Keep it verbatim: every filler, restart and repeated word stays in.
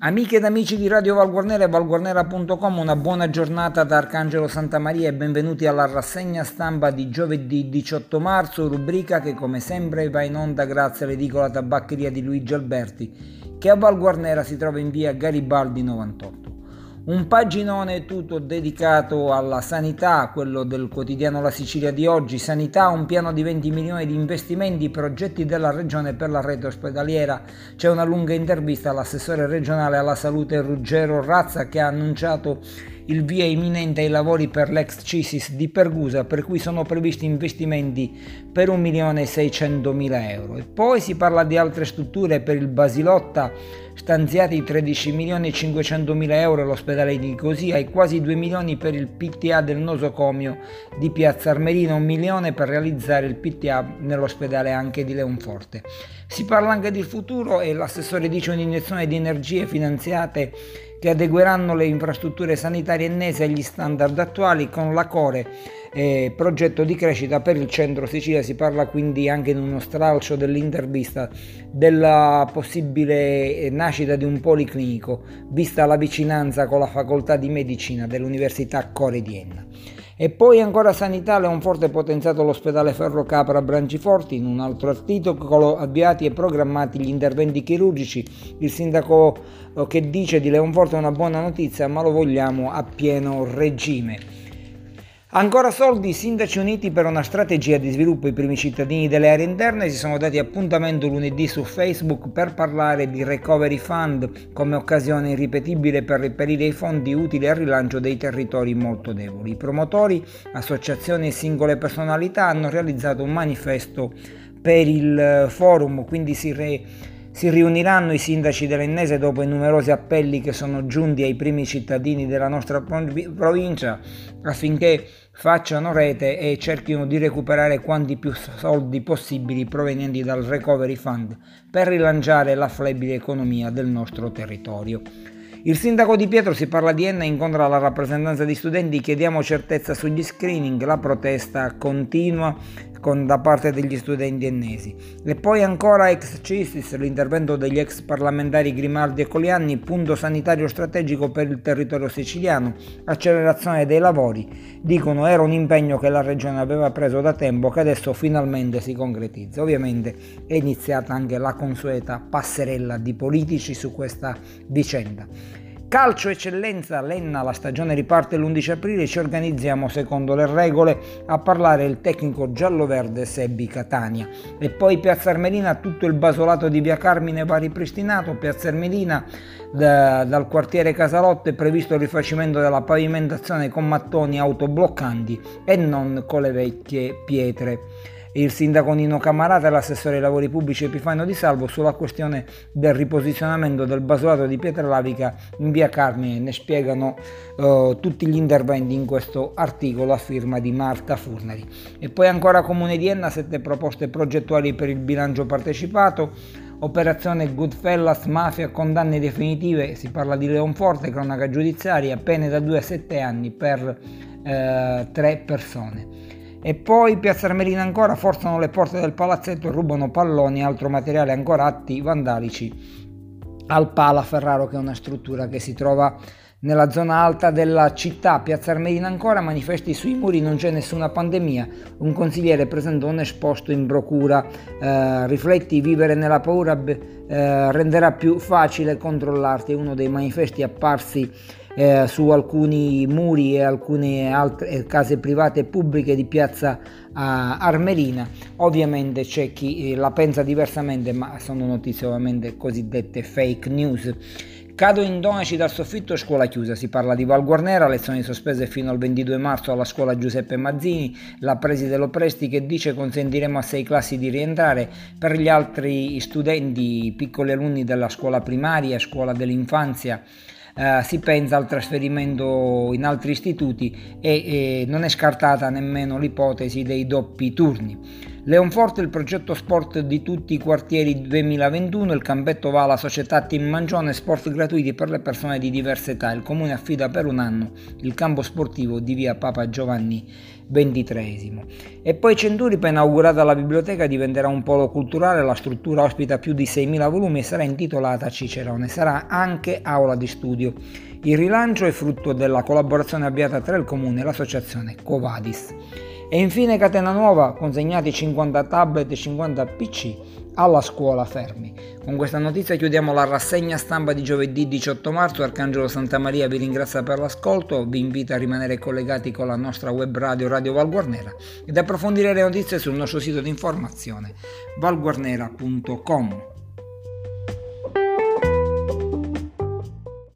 Amiche ed amici di Radio Valguarnera e valguarnera punto com, una buona giornata da Arcangelo Santamaria e benvenuti alla rassegna stampa di giovedì diciotto marzo, rubrica che come sempre va in onda grazie all'edicola tabaccheria di Luigi Alberti, che a Valguarnera si trova in via Garibaldi novantotto. Un paginone tutto dedicato alla sanità, quello del quotidiano La Sicilia di oggi. Sanità, un piano di venti milioni di investimenti, progetti della regione per la rete ospedaliera. C'è una lunga intervista all'assessore regionale alla salute Ruggero Razza, che ha annunciato il via imminente ai lavori per l'ex C I S I S di Pergusa, per cui sono previsti investimenti per un milione e seicentomila euro. E poi si parla di altre strutture. Per il Basilotta stanziati tredici milioni e cinquecentomila euro, l'ospedale di Cosia, e quasi due milioni per il P T A del nosocomio di Piazza Armerina, un milione per realizzare il P T A nell'ospedale anche di Leonforte. Si parla anche del futuro e l'assessore dice un'iniezione di energie finanziate che adegueranno le infrastrutture sanitarie ennesi agli standard attuali con la Core, eh, progetto di crescita per il centro Sicilia. Si parla quindi anche in uno stralcio dell'intervista della possibile nascita di un policlinico, vista la vicinanza con la facoltà di medicina dell'Università Core di Enna. E poi ancora sanità, Leonforte è potenziato l'ospedale Ferro Capra Branciforti. In un altro articolo, avviati e programmati gli interventi chirurgici, il sindaco che dice di Leonforte è una buona notizia, ma lo vogliamo a pieno regime. Ancora soldi, sindaci uniti per una strategia di sviluppo. I primi cittadini delle aree interne si sono dati appuntamento lunedì su Facebook per parlare di Recovery Fund come occasione irripetibile per reperire i fondi utili al rilancio dei territori molto deboli. I promotori, associazioni e singole personalità hanno realizzato un manifesto per il forum, quindi si re... Si riuniranno i sindaci dell'Ennese dopo i numerosi appelli che sono giunti ai primi cittadini della nostra provincia affinché facciano rete e cerchino di recuperare quanti più soldi possibili provenienti dal Recovery Fund per rilanciare la flebile economia del nostro territorio. Il sindaco di Pietro, si parla di Enna, incontra la rappresentanza di studenti. Chiediamo certezza sugli screening, la protesta continua con, da parte degli studenti ennesi. E poi ancora ex C I S I S, l'intervento degli ex parlamentari Grimaldi e Coliani, punto sanitario strategico per il territorio siciliano, accelerazione dei lavori. Dicono era un impegno che la regione aveva preso da tempo, che adesso finalmente si concretizza. Ovviamente è iniziata anche la consueta passerella di politici su questa vicenda. Calcio eccellenza, l'Enna, la stagione riparte l'undici aprile, ci organizziamo secondo le regole, a parlare il tecnico gialloverde Sebbi Catania. E poi Piazza Armerina, tutto il basolato di via Carmine va ripristinato. Piazza Armerina, da, dal quartiere Casalotto è previsto il rifacimento della pavimentazione con mattoni autobloccanti e non con le vecchie pietre. Il sindaco Nino Camarata e l'assessore ai lavori pubblici Epifanio Di Salvo sulla questione del riposizionamento del basolato di Pietra Lavica in via Carmine. Ne spiegano eh, tutti gli interventi in questo articolo a firma di Marta Furnari. E poi ancora Comune di Enna, sette proposte progettuali per il bilancio partecipato. Operazione Goodfellas, mafia, condanne definitive. Si parla di Leonforte, cronaca giudiziaria, pene da due a sette anni per eh, tre persone. E poi Piazza Armerina ancora, forzano le porte del palazzetto, rubano palloni e altro materiale, ancora atti vandalici al Palaferraro, che è una struttura che si trova nella zona alta della città. Piazza Armerina ancora, manifesti sui muri, non c'è nessuna pandemia, un consigliere presenta un esposto in procura, eh, rifletti, vivere nella paura eh, renderà più facile controllarti. Uno dei manifesti apparsi Eh, su alcuni muri e alcune altre case private e pubbliche di Piazza eh, Armerina. Ovviamente c'è chi eh, la pensa diversamente, ma sono notizie ovviamente cosiddette fake news. Cado in donaci dal soffitto, scuola chiusa. Si parla di Valguarnera, lezioni sospese fino al ventidue marzo alla scuola Giuseppe Mazzini, la preside Lo Presti che dice consentiremo a sei classi di rientrare. Per gli altri studenti, piccoli alunni della scuola primaria, scuola dell'infanzia, Uh, si pensa al trasferimento in altri istituti e, e non è scartata nemmeno l'ipotesi dei doppi turni. Leonforte, il progetto sport di tutti i quartieri duemilaventuno, il campetto va alla società Team Mangione, sport gratuiti per le persone di diverse età. Il comune affida per un anno il campo sportivo di via Papa Giovanni ventitreesimo. E poi Centuri, appena inaugurata la biblioteca, diventerà un polo culturale. La struttura ospita più di seimila volumi e sarà intitolata a Cicerone. Sarà anche aula di studio. Il rilancio è frutto della collaborazione avviata tra il comune e l'associazione Covadis. E infine Catena Nuova, consegnati cinquanta tablet e cinquanta P C alla scuola Fermi. Con questa notizia chiudiamo la rassegna stampa di giovedì diciotto marzo. Arcangelo Santamaria vi ringrazia per l'ascolto, vi invita a rimanere collegati con la nostra web radio Radio Valguarnera ed approfondire le notizie sul nostro sito di informazione valguarnera punto com.